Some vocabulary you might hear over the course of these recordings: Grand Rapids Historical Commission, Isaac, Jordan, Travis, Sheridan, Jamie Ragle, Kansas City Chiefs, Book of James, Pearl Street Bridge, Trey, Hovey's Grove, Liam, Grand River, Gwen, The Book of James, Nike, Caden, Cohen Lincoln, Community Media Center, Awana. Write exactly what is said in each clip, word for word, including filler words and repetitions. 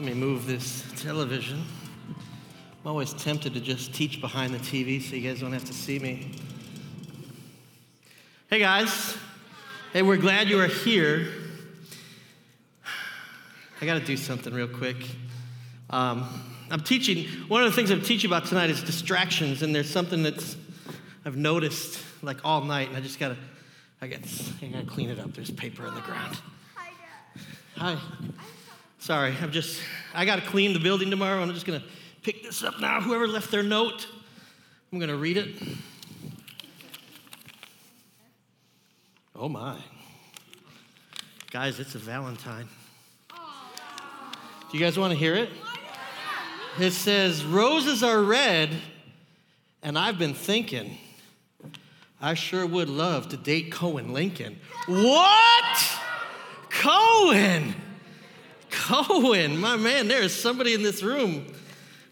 Let me move this television. I'm always tempted to just teach behind the T V so you guys don't have to see me. Hey guys. Hey, we're glad you are here. I got to do something real quick. Um, I'm teaching, one of the things I'm teaching about tonight is distractions, and there's something that's I've noticed like all night, and I just got to, I got to clean it up. There's paper on the ground. Hi, Dad. Hi. Sorry, I'm just, I got to clean the building tomorrow. I'm just going to pick this up now. Whoever left their note, I'm going to read it. Oh, my. Guys, it's a Valentine. Do you guys want to hear it? It says, "Roses are red, and I've been thinking, I sure would love to date Cohen Lincoln." What? Cohen. Cohen, my man, there is somebody in this room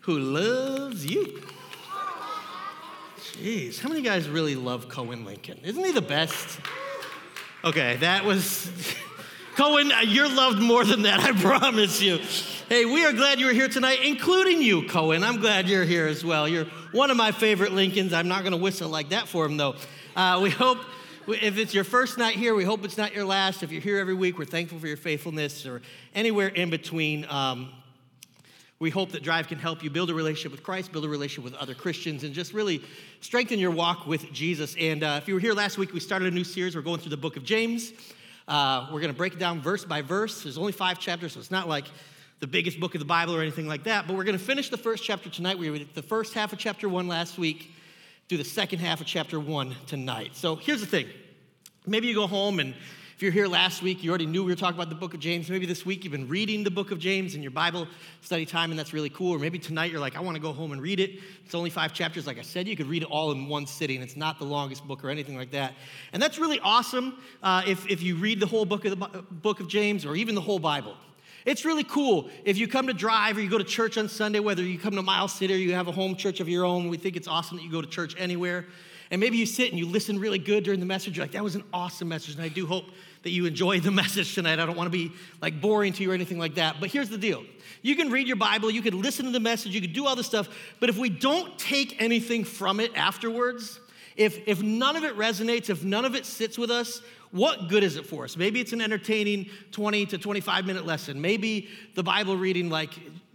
who loves you. Jeez, how many guys really love Cohen Lincoln? Isn't he the best? Okay, that was, Cohen, you're loved more than that, I promise you. Hey, we are glad you were here tonight, including you, Cohen. I'm glad you're here as well. You're one of my favorite Lincolns. I'm not going to whistle like that for him, though. Uh, we hope, if it's your first night here, we hope it's not your last. If you're here every week, we're thankful for your faithfulness, or anywhere in between. Um, we hope that Drive can help you build a relationship with Christ, build a relationship with other Christians, and just really strengthen your walk with Jesus. And uh, if you were here last week, we started a new series. We're going through the Book of James. Uh, we're going to break it down verse by verse. There's only five chapters, so it's not like the biggest book of the Bible or anything like that. But we're going to finish the first chapter tonight. We were at the first half of chapter one last week. Do the second half of chapter one tonight. So here's the thing. Maybe you go home, and if you're here last week, you already knew we were talking about the Book of James. Maybe this week you've been reading the Book of James in your Bible study time, and that's really cool. Or maybe tonight you're like, I want to go home and read it. It's only five chapters. Like I said, you could read it all in one sitting. It's not the longest book or anything like that. And that's really awesome uh, if, if you read the whole book of, the, book of James, or even the whole Bible. It's really cool. If you come to Drive, or you go to church on Sunday, whether you come to Miles City or you have a home church of your own, we think it's awesome that you go to church anywhere. And maybe you sit and you listen really good during the message. You're like, that was an awesome message. And I do hope that you enjoyed the message tonight. I don't want to be like boring to you or anything like that. But here's the deal. You can read your Bible. You can listen to the message. You can do all this stuff. But if we don't take anything from it afterwards, if, if none of it resonates, if none of it sits with us, what good is it for us? Maybe it's an entertaining twenty to twenty-five minute lesson. Maybe the Bible reading like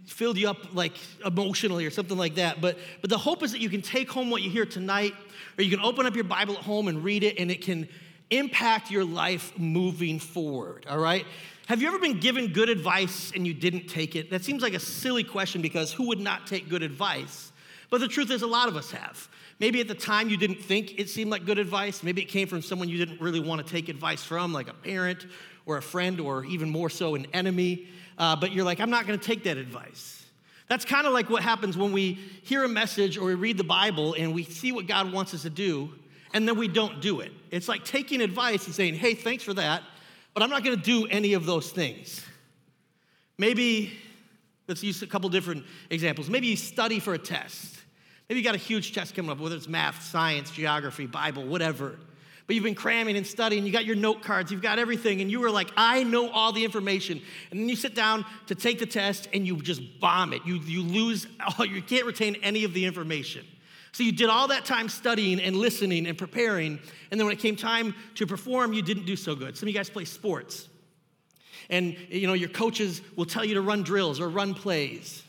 filled you up like emotionally or something like that. But but the hope is that you can take home what you hear tonight, or you can open up your Bible at home and read it, and it can impact your life moving forward, all right? Have you ever been given good advice and you didn't take it? That seems like a silly question, because who would not take good advice? But the truth is, a lot of us have. Maybe at the time you didn't think it seemed like good advice. Maybe it came from someone you didn't really want to take advice from, like a parent or a friend, or even more so an enemy. Uh, but you're like, I'm not going to take that advice. That's kind of like what happens when we hear a message or we read the Bible and we see what God wants us to do, and then we don't do it. It's like taking advice and saying, hey, thanks for that, but I'm not going to do any of those things. Maybe, let's use a couple different examples. Maybe you study for a test. Maybe you got a huge test coming up, whether it's math, science, geography, Bible, whatever. But you've been cramming and studying. You got your note cards. You've got everything. And you were like, I know all the information. And then you sit down to take the test, and you just bomb it. You, you lose. All, you can't retain any of the information. So you did all that time studying and listening and preparing. And then when it came time to perform, you didn't do so good. Some of you guys play sports. And, you know, your coaches will tell you to run drills or run plays.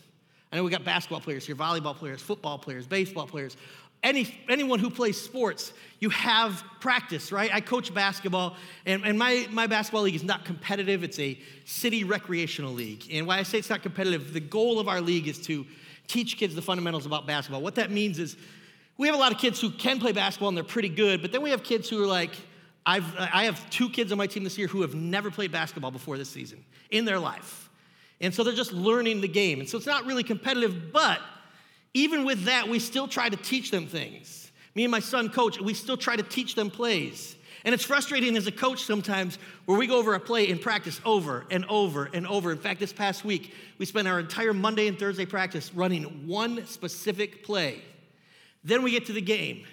I know we got basketball players here, volleyball players, football players, baseball players. Any, anyone who plays sports, you have practice, right? I coach basketball, and, and my, my basketball league is not competitive. It's a city recreational league. And why I say it's not competitive, the goal of our league is to teach kids the fundamentals about basketball. What that means is we have a lot of kids who can play basketball, and they're pretty good, but then we have kids who are like, I've, I have two kids on my team this year who have never played basketball before this season in their life. And so they're just learning the game. And so it's not really competitive, but even with that, we still try to teach them things. Me and my son coach, we still try to teach them plays. And it's frustrating as a coach sometimes where we go over a play in practice over and over and over. In fact, this past week, we spent our entire Monday and Thursday practice running one specific play. Then we get to the game.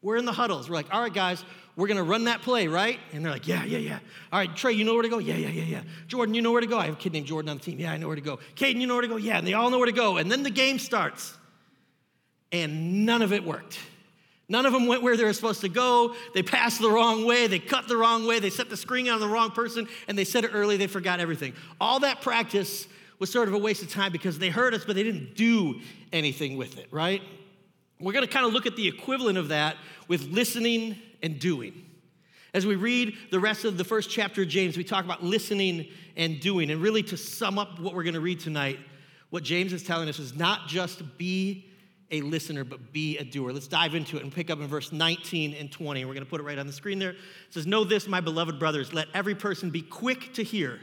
We're in the huddles. We're like, all right, guys, we're going to run that play, right? And they're like, yeah, yeah, yeah. All right, Trey, you know where to go? Yeah, yeah, yeah, yeah. Jordan, you know where to go? I have a kid named Jordan on the team. Yeah, I know where to go. Caden, you know where to go? Yeah, and they all know where to go. And then the game starts. And none of it worked. None of them went where they were supposed to go. They passed the wrong way. They cut the wrong way. They set the screen on the wrong person, and they said it early. They forgot everything. All that practice was sort of a waste of time because they heard us, but they didn't do anything with it, right? We're going to kind of look at the equivalent of that with listening and doing. As we read the rest of the first chapter of James, we talk about listening and doing. And really, to sum up what we're going to read tonight, what James is telling us is not just be a listener, but be a doer. Let's dive into it and pick up in verse nineteen and twenty. We're going to put it right on the screen there. It says, "Know this, my beloved brothers, let every person be quick to hear,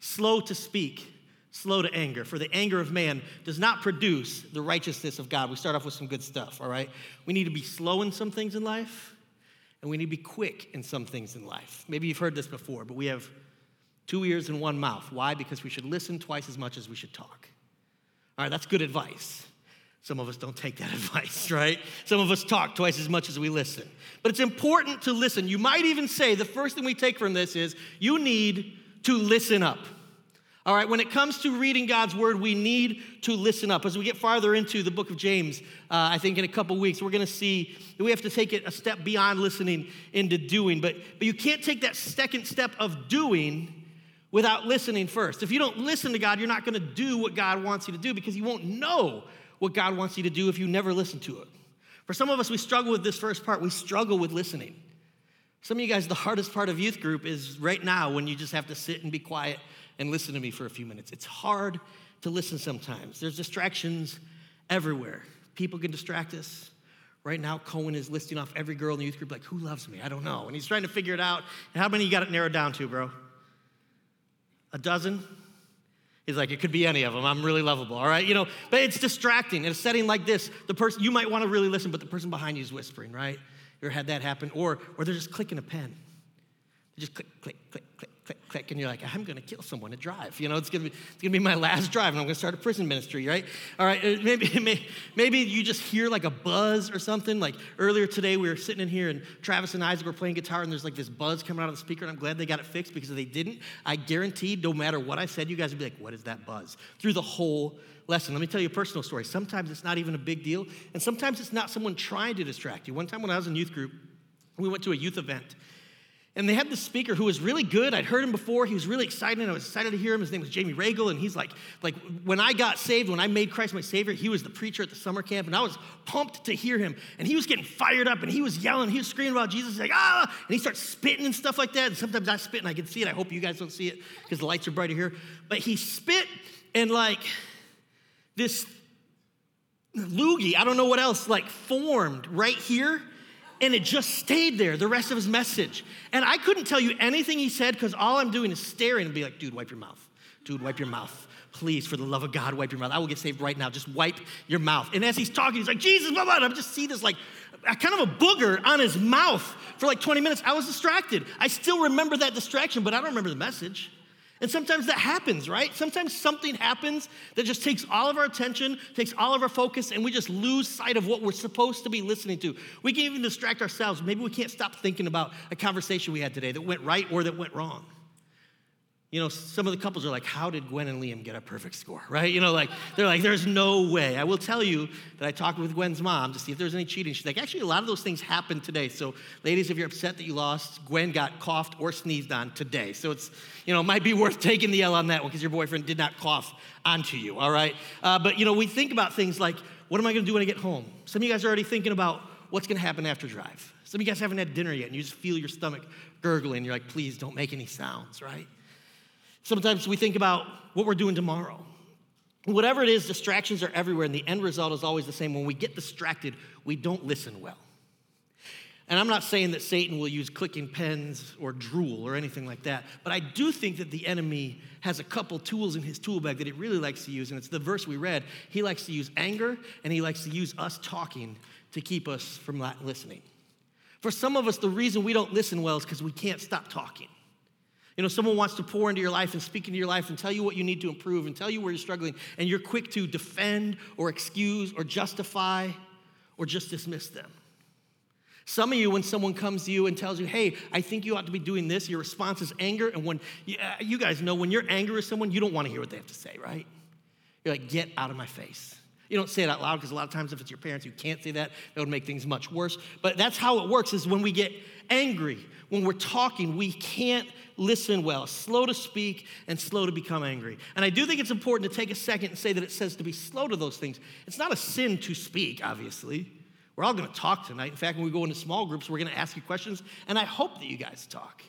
slow to speak, slow to anger, for the anger of man does not produce the righteousness of God." We start off with some good stuff, all right? We need to be slow in some things in life, and we need to be quick in some things in life. Maybe you've heard this before, but we have two ears and one mouth. Why? Because we should listen twice as much as we should talk. All right, that's good advice. Some of us don't take that advice, right? Some of us talk twice as much as we listen. But it's important to listen. You might even say the first thing we take from this is you need to listen up. All right, when it comes to reading God's word, we need to listen up. As we get farther into the book of James, uh, I think in a couple weeks, we're going to see that we have to take it a step beyond listening into doing. But, but you can't take that second step of doing without listening first. If you don't listen to God, you're not going to do what God wants you to do because you won't know what God wants you to do if you never listen to it. For some of us, we struggle with this first part. We struggle with listening. Some of you guys, the hardest part of youth group is right now when you just have to sit and be quiet and listen to me for a few minutes. It's hard to listen sometimes. There's distractions everywhere. People can distract us. Right now, Cohen is listing off every girl in the youth group like, who loves me? I don't know. And he's trying to figure it out. And how many you got it narrowed down to, bro? A dozen? He's like, it could be any of them. I'm really lovable, all right? You know, but it's distracting. In a setting like this, the person you might want to really listen, but the person behind you is whispering, right? You ever had that happen? Or, or they're just clicking a pen. They just click, click, click, click, click, click, and you're like, I'm going to kill someone to drive. You know, it's going to be it's going to be my last drive, and I'm going to start a prison ministry, right? All right, maybe maybe you just hear like a buzz or something. Like earlier today, we were sitting in here, and Travis and Isaac were playing guitar, and there's like this buzz coming out of the speaker, and I'm glad they got it fixed because if they didn't, I guarantee, no matter what I said, you guys would be like, what is that buzz? Through the whole lesson. Let me tell you a personal story. Sometimes it's not even a big deal, and sometimes it's not someone trying to distract you. One time when I was in youth group, we went to a youth event. And they had this speaker who was really good. I'd heard him before. He was really excited, and I was excited to hear him. His name was Jamie Ragle, and he's like, like when I got saved, when I made Christ my Savior, he was the preacher at the summer camp, and I was pumped to hear him. And he was getting fired up, and he was yelling, he was screaming about Jesus, like, ah! And he starts spitting and stuff like that, and sometimes I spit, and I can see it. I hope you guys don't see it because the lights are brighter here. But he spit, and like this loogie, I don't know what else, like formed right here. And it just stayed there the rest of his message. And I couldn't tell you anything he said because all I'm doing is staring and be like, dude, wipe your mouth. Dude, wipe your mouth. Please, for the love of God, wipe your mouth. I will get saved right now. Just wipe your mouth. And as he's talking, he's like, Jesus, blah, blah. And I just see this like kind of a booger on his mouth for like twenty minutes. I was distracted. I still remember that distraction, but I don't remember the message. And sometimes that happens, right? Sometimes something happens that just takes all of our attention, takes all of our focus, and we just lose sight of what we're supposed to be listening to. We can even distract ourselves. Maybe we can't stop thinking about a conversation we had today that went right or that went wrong. You know, some of the couples are like, how did Gwen and Liam get a perfect score, right? You know, like, they're like, there's no way. I will tell you that I talked with Gwen's mom to see if there's any cheating. She's like, actually, a lot of those things happened today. So, ladies, if you're upset that you lost, Gwen got coughed or sneezed on today. So it's, you know, it might be worth taking the L on that one because your boyfriend did not cough onto you, all right? Uh, but, you know, we think about things like, what am I going to do when I get home? Some of you guys are already thinking about what's going to happen after drive. Some of you guys haven't had dinner yet, and you just feel your stomach gurgling. You're like, please don't make any sounds, right? Sometimes we think about what we're doing tomorrow. Whatever it is, distractions are everywhere, and the end result is always the same. When we get distracted, we don't listen well. And I'm not saying that Satan will use clicking pens or drool or anything like that, but I do think that the enemy has a couple tools in his tool bag that he really likes to use, and it's the verse we read. He likes to use anger, and he likes to use us talking to keep us from not listening. For some of us, the reason we don't listen well is because we can't stop talking. You know, someone wants to pour into your life and speak into your life and tell you what you need to improve and tell you where you're struggling, and you're quick to defend or excuse or justify or just dismiss them. Some of you, when someone comes to you and tells you, hey, I think you ought to be doing this, your response is anger. And when you, you guys know, when you're angry with someone, you don't want to hear what they have to say, right? You're like, get out of my face. You don't say it out loud because a lot of times if it's your parents, you can't say that. That would make things much worse. But that's how it works is when we get angry, when we're talking, we can't listen well. Slow to speak and slow to become angry. And I do think it's important to take a second and say that it says to be slow to those things. It's not a sin to speak, obviously. We're all going to talk tonight. In fact, when we go into small groups, we're going to ask you questions, and I hope that you guys talk.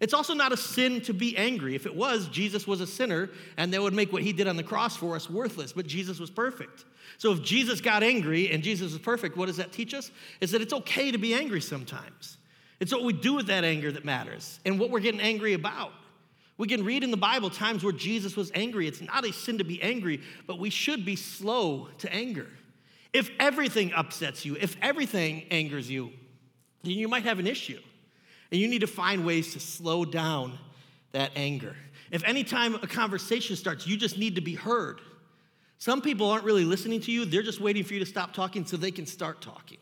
It's also not a sin to be angry. If it was, Jesus was a sinner, and that would make what he did on the cross for us worthless, but Jesus was perfect. So if Jesus got angry and Jesus was perfect, what does that teach us? Is that it's okay to be angry sometimes. It's what we do with that anger that matters and what we're getting angry about. We can read in the Bible times where Jesus was angry. It's not a sin to be angry, but we should be slow to anger. If everything upsets you, if everything angers you, then you might have an issue. And you need to find ways to slow down that anger. If any time a conversation starts, you just need to be heard. Some people aren't really listening to you. They're just waiting for you to stop talking so they can start talking.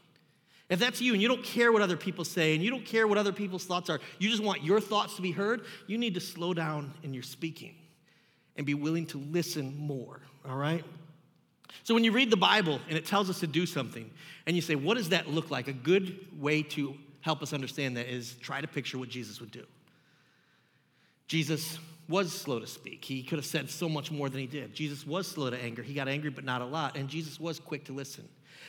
If that's you and you don't care what other people say and you don't care what other people's thoughts are, you just want your thoughts to be heard, you need to slow down in your speaking and be willing to listen more, all right? So when you read the Bible and it tells us to do something and you say, what does that look like? A good way to help us understand that is try to picture what Jesus would do. Jesus was slow to speak. He could have said so much more than he did. Jesus was slow to anger. He got angry, but not a lot. And Jesus was quick to listen.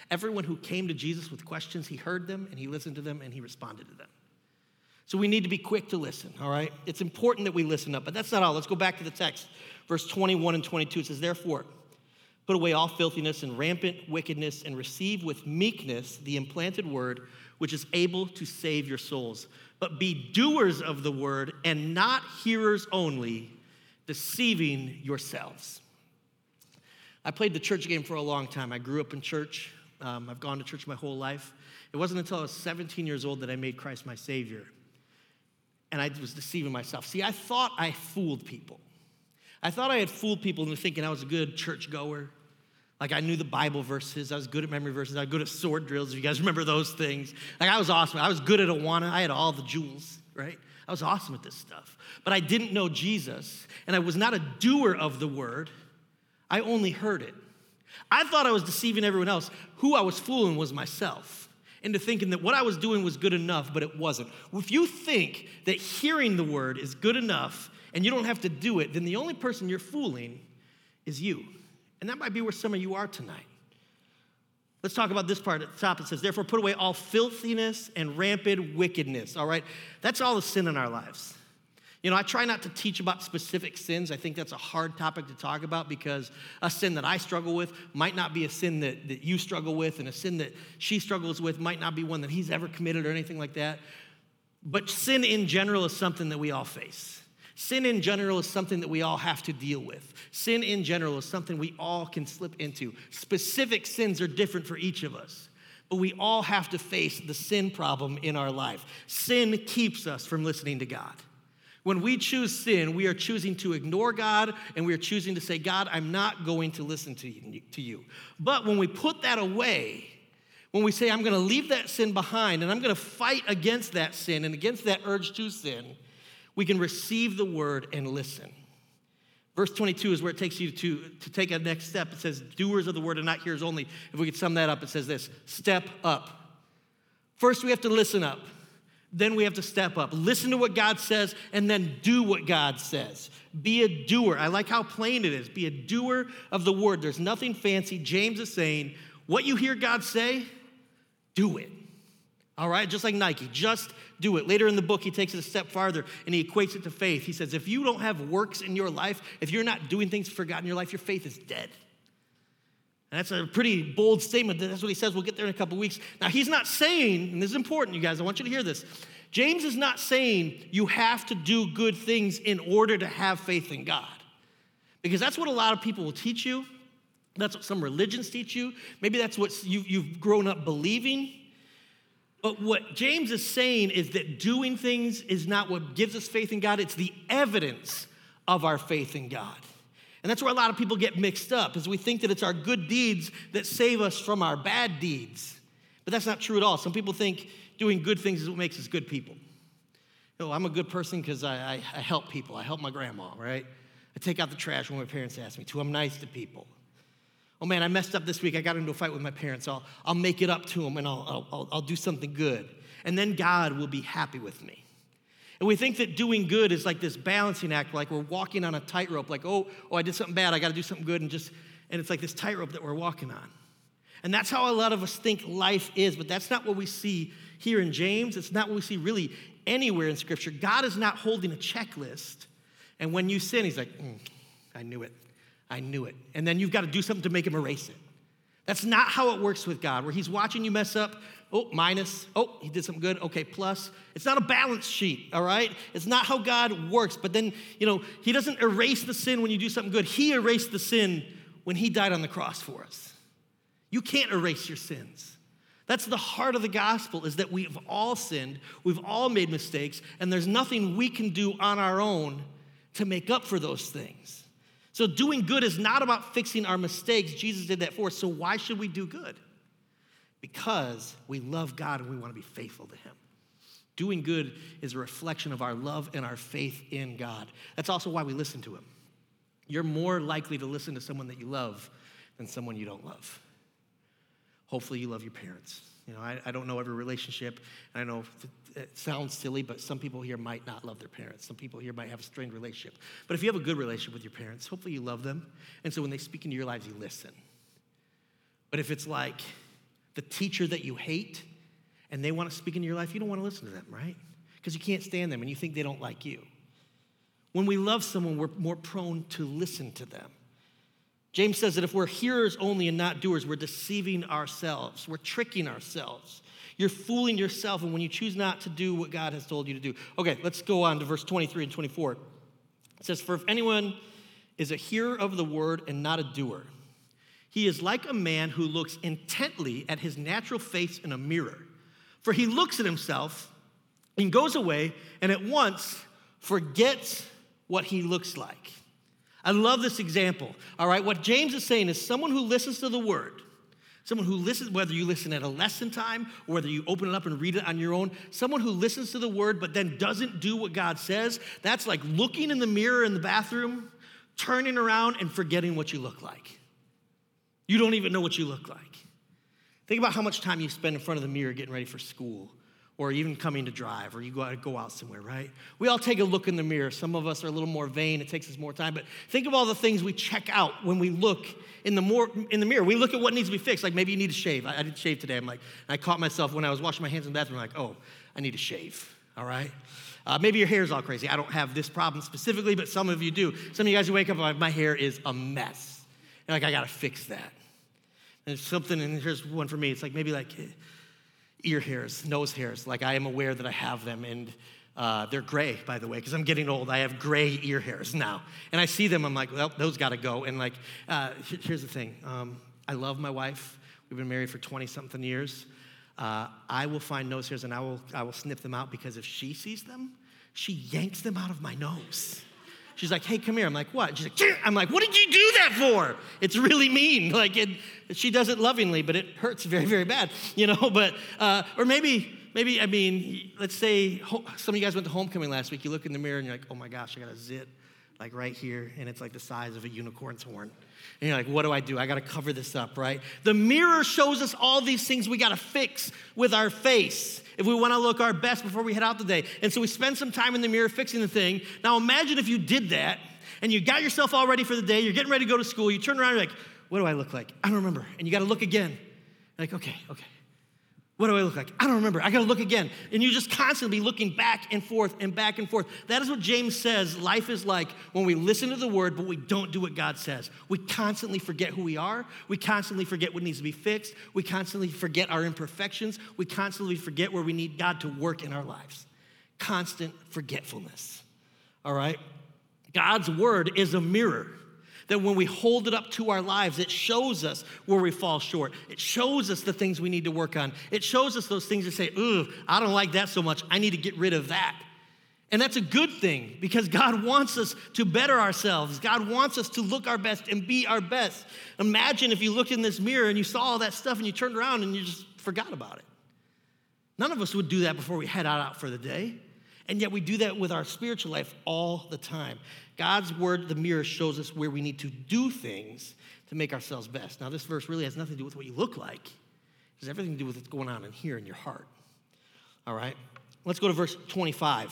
Everyone who came to Jesus with questions, he heard them, and he listened to them, and he responded to them. So we need to be quick to listen, all right? It's important that we listen up, but that's not all. Let's go back to the text. Verse twenty-one and twenty-two, it says, therefore, put away all filthiness and rampant wickedness and receive with meekness the implanted word which is able to save your souls. But be doers of the word and not hearers only, deceiving yourselves. I played the church game for a long time. I grew up in church. Um, I've gone to church my whole life. It wasn't until I was seventeen years old that I made Christ my Savior. And I was deceiving myself. See, I thought I fooled people. I thought I had fooled people into thinking I was a good church goer. Like, I knew the Bible verses. I was good at memory verses. I was good at sword drills, if you guys remember those things. Like, I was awesome. I was good at Awana. I had all the jewels, right? I was awesome at this stuff. But I didn't know Jesus, and I was not a doer of the word. I only heard it. I thought I was deceiving everyone else. Who I was fooling was myself into thinking that what I was doing was good enough, but it wasn't. If you think that hearing the word is good enough, and you don't have to do it, then the only person you're fooling is you. And that might be where some of you are tonight. Let's talk about this part at the top. It says, therefore, put away all filthiness and rampant wickedness, all right? That's all the sin in our lives. You know, I try not to teach about specific sins. I think that's a hard topic to talk about because a sin that I struggle with might not be a sin that, that you struggle with, and a sin that she struggles with might not be one that he's ever committed or anything like that. But sin in general is something that we all face. Sin in general is something that we all have to deal with. Sin in general is something we all can slip into. Specific sins are different for each of us, but we all have to face the sin problem in our life. Sin keeps us from listening to God. When we choose sin, we are choosing to ignore God, and we are choosing to say, God, I'm not going to listen to you. But when we put that away, when we say, I'm going to leave that sin behind, and I'm going to fight against that sin and against that urge to sin, we can receive the word and listen. Verse twenty-two is where it takes you to, to take a next step. It says, doers of the word and not hearers only. If we could sum that up, it says this, step up. First, we have to listen up. Then we have to step up. Listen to what God says and then do what God says. Be a doer. I like how plain it is. Be a doer of the word. There's nothing fancy. James is saying, what you hear God say, do it. All right, just like Nike, just do it. Later in the book, he takes it a step farther, and he equates it to faith. He says, if you don't have works in your life, if you're not doing things for God in your life, your faith is dead. And that's a pretty bold statement. That's what he says. We'll get there in a couple weeks. Now, he's not saying, and this is important, you guys. I want you to hear this. James is not saying you have to do good things in order to have faith in God, because that's what a lot of people will teach you. That's what some religions teach you. Maybe that's what you, you've grown up believing. But what James is saying is that doing things is not what gives us faith in God. It's the evidence of our faith in God. And that's where a lot of people get mixed up, is we think that it's our good deeds that save us from our bad deeds. But that's not true at all. Some people think doing good things is what makes us good people. You know, I'm a good person because I, I, I help people. I help my grandma, right? I take out the trash when my parents ask me to. I'm nice to people. Oh, man, I messed up this week. I got into a fight with my parents. I'll, I'll make it up to them, and I'll, I'll, I'll do something good. And then God will be happy with me. And we think that doing good is like this balancing act, like we're walking on a tightrope, like, oh, oh, I did something bad. I got to do something good. And just and it's like this tightrope that we're walking on. And that's how a lot of us think life is, but that's not what we see here in James. It's not what we see really anywhere in Scripture. God is not holding a checklist. And when you sin, he's like, mm, I knew it. I knew it. And then you've got to do something to make him erase it. That's not how it works with God, where he's watching you mess up. Oh, minus. Oh, he did something good. Okay, plus. It's not a balance sheet, all right? It's not how God works. But then, you know, he doesn't erase the sin when you do something good. He erased the sin when he died on the cross for us. You can't erase your sins. That's the heart of the gospel, is that we've all sinned, we've all made mistakes, and there's nothing we can do on our own to make up for those things. So doing good is not about fixing our mistakes. Jesus did that for us. So why should we do good? Because we love God and we want to be faithful to him. Doing good is a reflection of our love and our faith in God. That's also why we listen to him. You're more likely to listen to someone that you love than someone you don't love. Hopefully you love your parents. You know, I, I don't know every relationship. I know it sounds silly, but some people here might not love their parents. Some people here might have a strained relationship. But if you have a good relationship with your parents, hopefully you love them. And so when they speak into your lives, you listen. But if it's like the teacher that you hate and they want to speak into your life, you don't want to listen to them, right? Because you can't stand them and you think they don't like you. When we love someone, we're more prone to listen to them. James says that if we're hearers only and not doers, we're deceiving ourselves. We're tricking ourselves. You're fooling yourself, and when you choose not to do what God has told you to do. Okay, let's go on to verse twenty-three and twenty-four. It says, "For if anyone is a hearer of the word and not a doer, he is like a man who looks intently at his natural face in a mirror. For he looks at himself and goes away and at once forgets what he looks like." I love this example, all right? What James is saying is someone who listens to the word, someone who listens, whether you listen at a lesson time or whether you open it up and read it on your own, someone who listens to the word but then doesn't do what God says, that's like looking in the mirror in the bathroom, turning around and forgetting what you look like. You don't even know what you look like. Think about how much time you spend in front of the mirror getting ready for school, or even coming to drive, or you go out, go out somewhere, right? We all take a look in the mirror. Some of us are a little more vain. It takes us more time. But think of all the things we check out when we look in the more in the mirror. We look at what needs to be fixed. Like maybe you need to shave. I, I didn't shave today. I'm like, I caught myself when I was washing my hands in the bathroom. I'm like, oh, I need to shave, all right? Uh, maybe your hair's all crazy. I don't have this problem specifically, but some of you do. Some of you guys who wake up and like, my hair is a mess. And like, I got to fix that. And there's something, and here's one for me. It's like maybe like, ear hairs, nose hairs, like I am aware that I have them, and uh, they're gray, by the way, because I'm getting old. I have gray ear hairs now, and I see them, I'm like, well, those gotta go, and like, uh, here's the thing, um, I love my wife, we've been married for twenty-something years, uh, I will find nose hairs, and I will, I will snip them out, because if she sees them, she yanks them out of my nose. She's like, hey, come here. I'm like, what? She's like, Cheer! I'm like, what did you do that for? It's really mean. Like, it, she does it lovingly, but it hurts very, very bad, you know? But, uh, or maybe, maybe, I mean, let's say some of you guys went to homecoming last week. You look in the mirror and you're like, oh my gosh, I got a zit like right here. And it's like the size of a unicorn's horn. And you're like, what do I do? I got to cover this up, right? The mirror shows us all these things we got to fix with our face if we want to look our best before we head out today. And so we spend some time in the mirror fixing the thing. Now imagine if you did that and you got yourself all ready for the day. You're getting ready to go to school. You turn around and you're like, what do I look like? I don't remember. And you got to look again. Like, okay, okay. What do I look like? I don't remember. I got to look again. And you just constantly looking back and forth and back and forth. That is what James says life is like when we listen to the word, but we don't do what God says. We constantly forget who we are. We constantly forget what needs to be fixed. We constantly forget our imperfections. We constantly forget where we need God to work in our lives. Constant forgetfulness. All right? God's word is a mirror. That when we hold it up to our lives, it shows us where we fall short. It shows us the things we need to work on. It shows us those things that say, ooh, I don't like that so much. I need to get rid of that. And that's a good thing because God wants us to better ourselves. God wants us to look our best and be our best. Imagine if you looked in this mirror and you saw all that stuff and you turned around and you just forgot about it. None of us would do that before we head out for the day. And yet we do that with our spiritual life all the time. God's word, the mirror, shows us where we need to do things to make ourselves best. Now, this verse really has nothing to do with what you look like. It has everything to do with what's going on in here in your heart. All right? Let's go to verse twenty-five.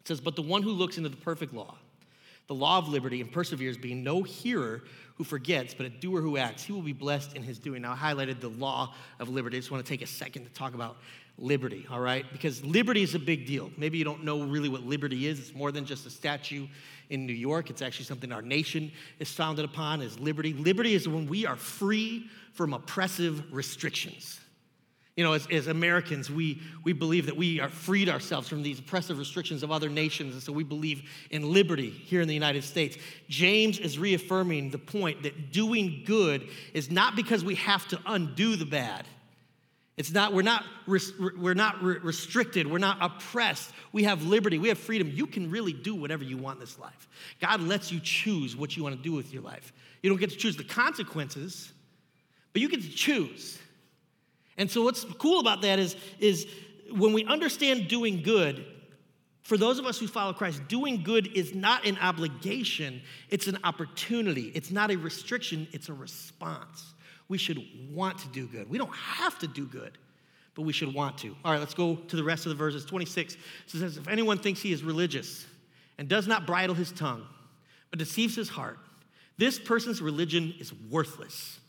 It says, but the one who looks into the perfect law, the law of liberty, and perseveres, being no hearer who forgets, but a doer who acts, he will be blessed in his doing. Now, I highlighted the law of liberty. I just want to take a second to talk about liberty, all right? Because liberty is a big deal. Maybe you don't know really what liberty is. It's more than just a statue in New York. It's actually something our nation is founded upon, is liberty. Liberty is when we are free from oppressive restrictions. You know, as, as Americans, we, we believe that we are freed ourselves from these oppressive restrictions of other nations, and so we believe in liberty here in the United States. James is reaffirming the point that doing good is not because we have to undo the bad. It's not, we're not, we're not restricted, we're not oppressed. We have liberty, we have freedom. You can really do whatever you want in this life. God lets you choose what you want to do with your life. You don't get to choose the consequences, but you get to choose. And so what's cool about that is, is when we understand doing good, for those of us who follow Christ, doing good is not an obligation, it's an opportunity. It's not a restriction, it's a response. We should want to do good. We don't have to do good, but we should want to. All right, let's go to the rest of the verses. twenty-six says, if anyone thinks he is religious and does not bridle his tongue, but deceives his heart, this person's religion is worthless.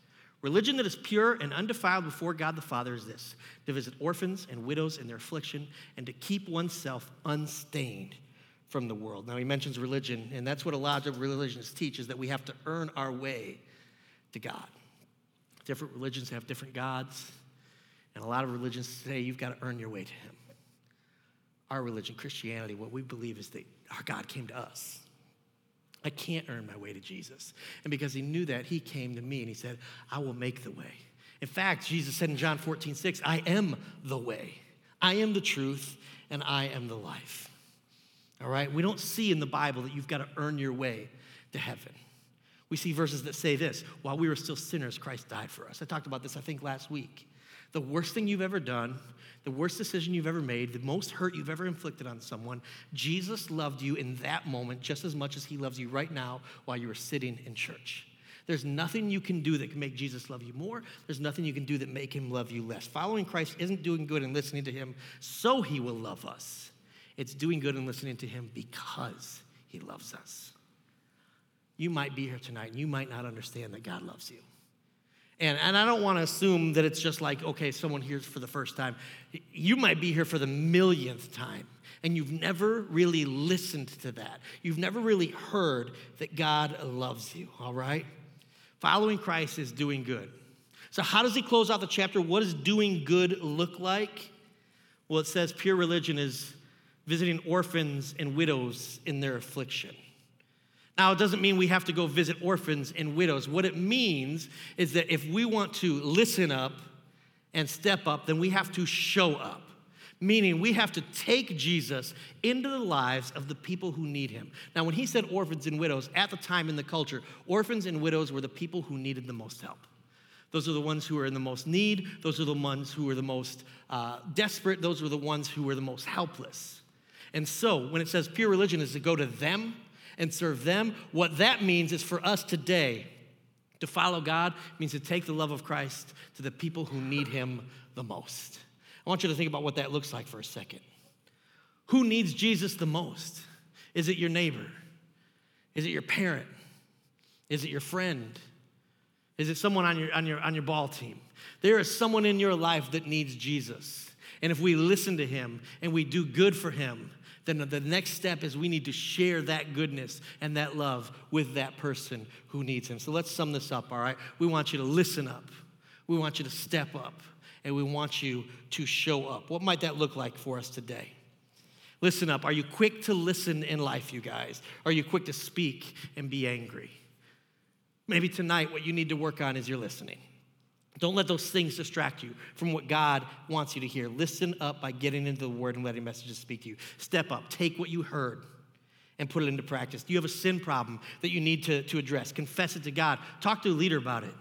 Religion that is pure and undefiled before God the Father is this, to visit orphans and widows in their affliction and to keep oneself unstained from the world. Now, he mentions religion, and that's what a lot of religions teach, is that we have to earn our way to God. Different religions have different gods, and a lot of religions say you've got to earn your way to him. Our religion, Christianity, what we believe is that our God came to us. I can't earn my way to Jesus. And because he knew that, he came to me and he said, I will make the way. In fact, Jesus said in John fourteen six, I am the way, I am the truth, and I am the life. All right? We don't see in the Bible that you've got to earn your way to heaven. We see verses that say this, while we were still sinners, Christ died for us. I talked about this, I think, last week. The worst thing you've ever done, the worst decision you've ever made, the most hurt you've ever inflicted on someone, Jesus loved you in that moment just as much as he loves you right now while you are sitting in church. There's nothing you can do that can make Jesus love you more. There's nothing you can do that make him love you less. Following Christ isn't doing good and listening to him so he will love us. It's doing good and listening to him because he loves us. You might be here tonight and you might not understand that God loves you. And, and I don't want to assume that it's just like, okay, someone here's for the first time. You might be here for the millionth time, and you've never really listened to that. You've never really heard that God loves you, all right? Following Christ is doing good. So how does he close out the chapter? What does doing good look like? Well, it says pure religion is visiting orphans and widows in their affliction. Now, it doesn't mean we have to go visit orphans and widows. What it means is that if we want to listen up and step up, then we have to show up, meaning we have to take Jesus into the lives of the people who need him. Now, when he said orphans and widows, at the time in the culture, orphans and widows were the people who needed the most help. Those are the ones who are in the most need. Those are the ones who are the most uh, desperate. Those were the ones who were the most helpless. And so when it says pure religion is to go to them and serve them, what that means is for us today to follow God means to take the love of Christ to the people who need him the most. I want you to think about what that looks like for a second. Who needs Jesus the most? Is it your neighbor? Is it your parent? Is it your friend? Is it someone on your, on your, on your ball team? There is someone in your life that needs Jesus. And if we listen to him and we do good for him, then the next step is we need to share that goodness and that love with that person who needs him. So let's sum this up, all right? We want you to listen up. We want you to step up. And we want you to show up. What might that look like for us today? Listen up. Are you quick to listen in life, you guys? Are you quick to speak and be angry? Maybe tonight what you need to work on is your listening. Don't let those things distract you from what God wants you to hear. Listen up by getting into the word and letting messages speak to you. Step up. Take what you heard and put it into practice. Do you have a sin problem that you need to, to address? Confess it to God. Talk to a leader about it.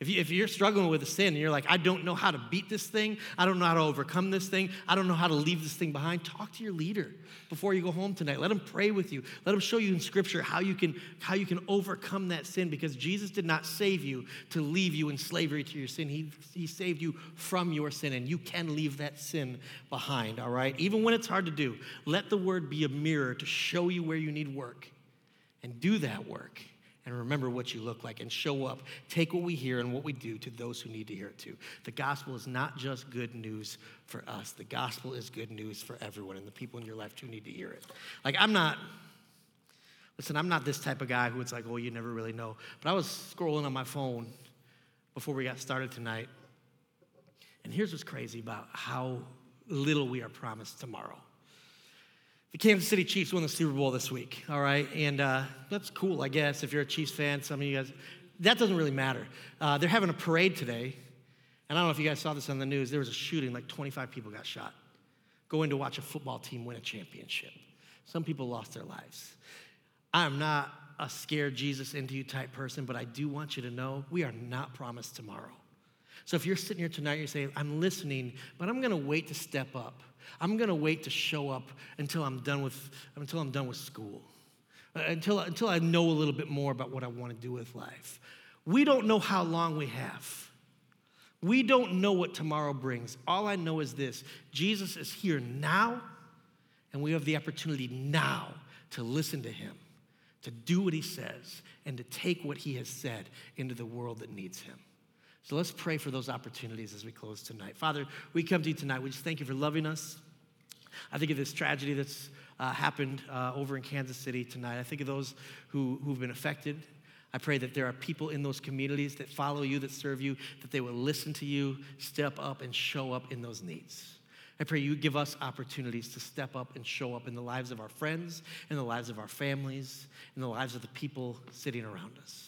If, you, if you're struggling with a sin and you're like, I don't know how to beat this thing. I don't know how to overcome this thing. I don't know how to leave this thing behind. Talk to your leader before you go home tonight. Let him pray with you. Let him show you in Scripture how you can, how you can overcome that sin, because Jesus did not save you to leave you in slavery to your sin. He, he saved you from your sin, and you can leave that sin behind, all right? Even when it's hard to do, let the word be a mirror to show you where you need work, and do that work. And remember what you look like, and show up. Take what we hear and what we do to those who need to hear it too. The gospel is not just good news for us. The gospel is good news for everyone and the people in your life who need to hear it. Like I'm not, listen, I'm not this type of guy who it's like, oh, you never really know. But I was scrolling on my phone before we got started tonight. And here's what's crazy about how little we are promised tomorrow. The Kansas City Chiefs won the Super Bowl this week, all right? And uh, that's cool, I guess, if you're a Chiefs fan. Some of you guys, that doesn't really matter. Uh, they're having a parade today, and I don't know if you guys saw this on the news. There was a shooting, like twenty-five people got shot, going to watch a football team win a championship. Some people lost their lives. I'm not a scared Jesus into you type person, but I do want you to know we are not promised tomorrow. So if you're sitting here tonight, you're saying, I'm listening, but I'm going to wait to step up. I'm going to wait to show up until I'm done with until I'm done with school, until, until I know a little bit more about what I want to do with life. We don't know how long we have. We don't know what tomorrow brings. All I know is this: Jesus is here now, and we have the opportunity now to listen to him, to do what he says, and to take what he has said into the world that needs him. So let's pray for those opportunities as we close tonight. Father, we come to you tonight. We just thank you for loving us. I think of this tragedy that's uh, happened uh, over in Kansas City tonight. I think of those who, who've been affected. I pray that there are people in those communities that follow you, that serve you, that they will listen to you, step up, and show up in those needs. I pray you give us opportunities to step up and show up in the lives of our friends, in the lives of our families, in the lives of the people sitting around us.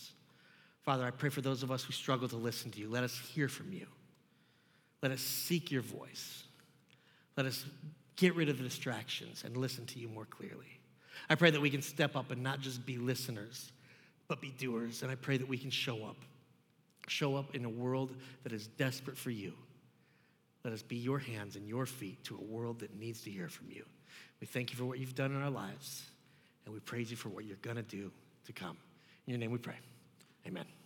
Father, I pray for those of us who struggle to listen to you. Let us hear from you. Let us seek your voice. Let us get rid of the distractions and listen to you more clearly. I pray that we can step up and not just be listeners, but be doers. And I pray that we can show up. Show up in a world that is desperate for you. Let us be your hands and your feet to a world that needs to hear from you. We thank you for what you've done in our lives, and we praise you for what you're going to do to come. In your name we pray. Amen.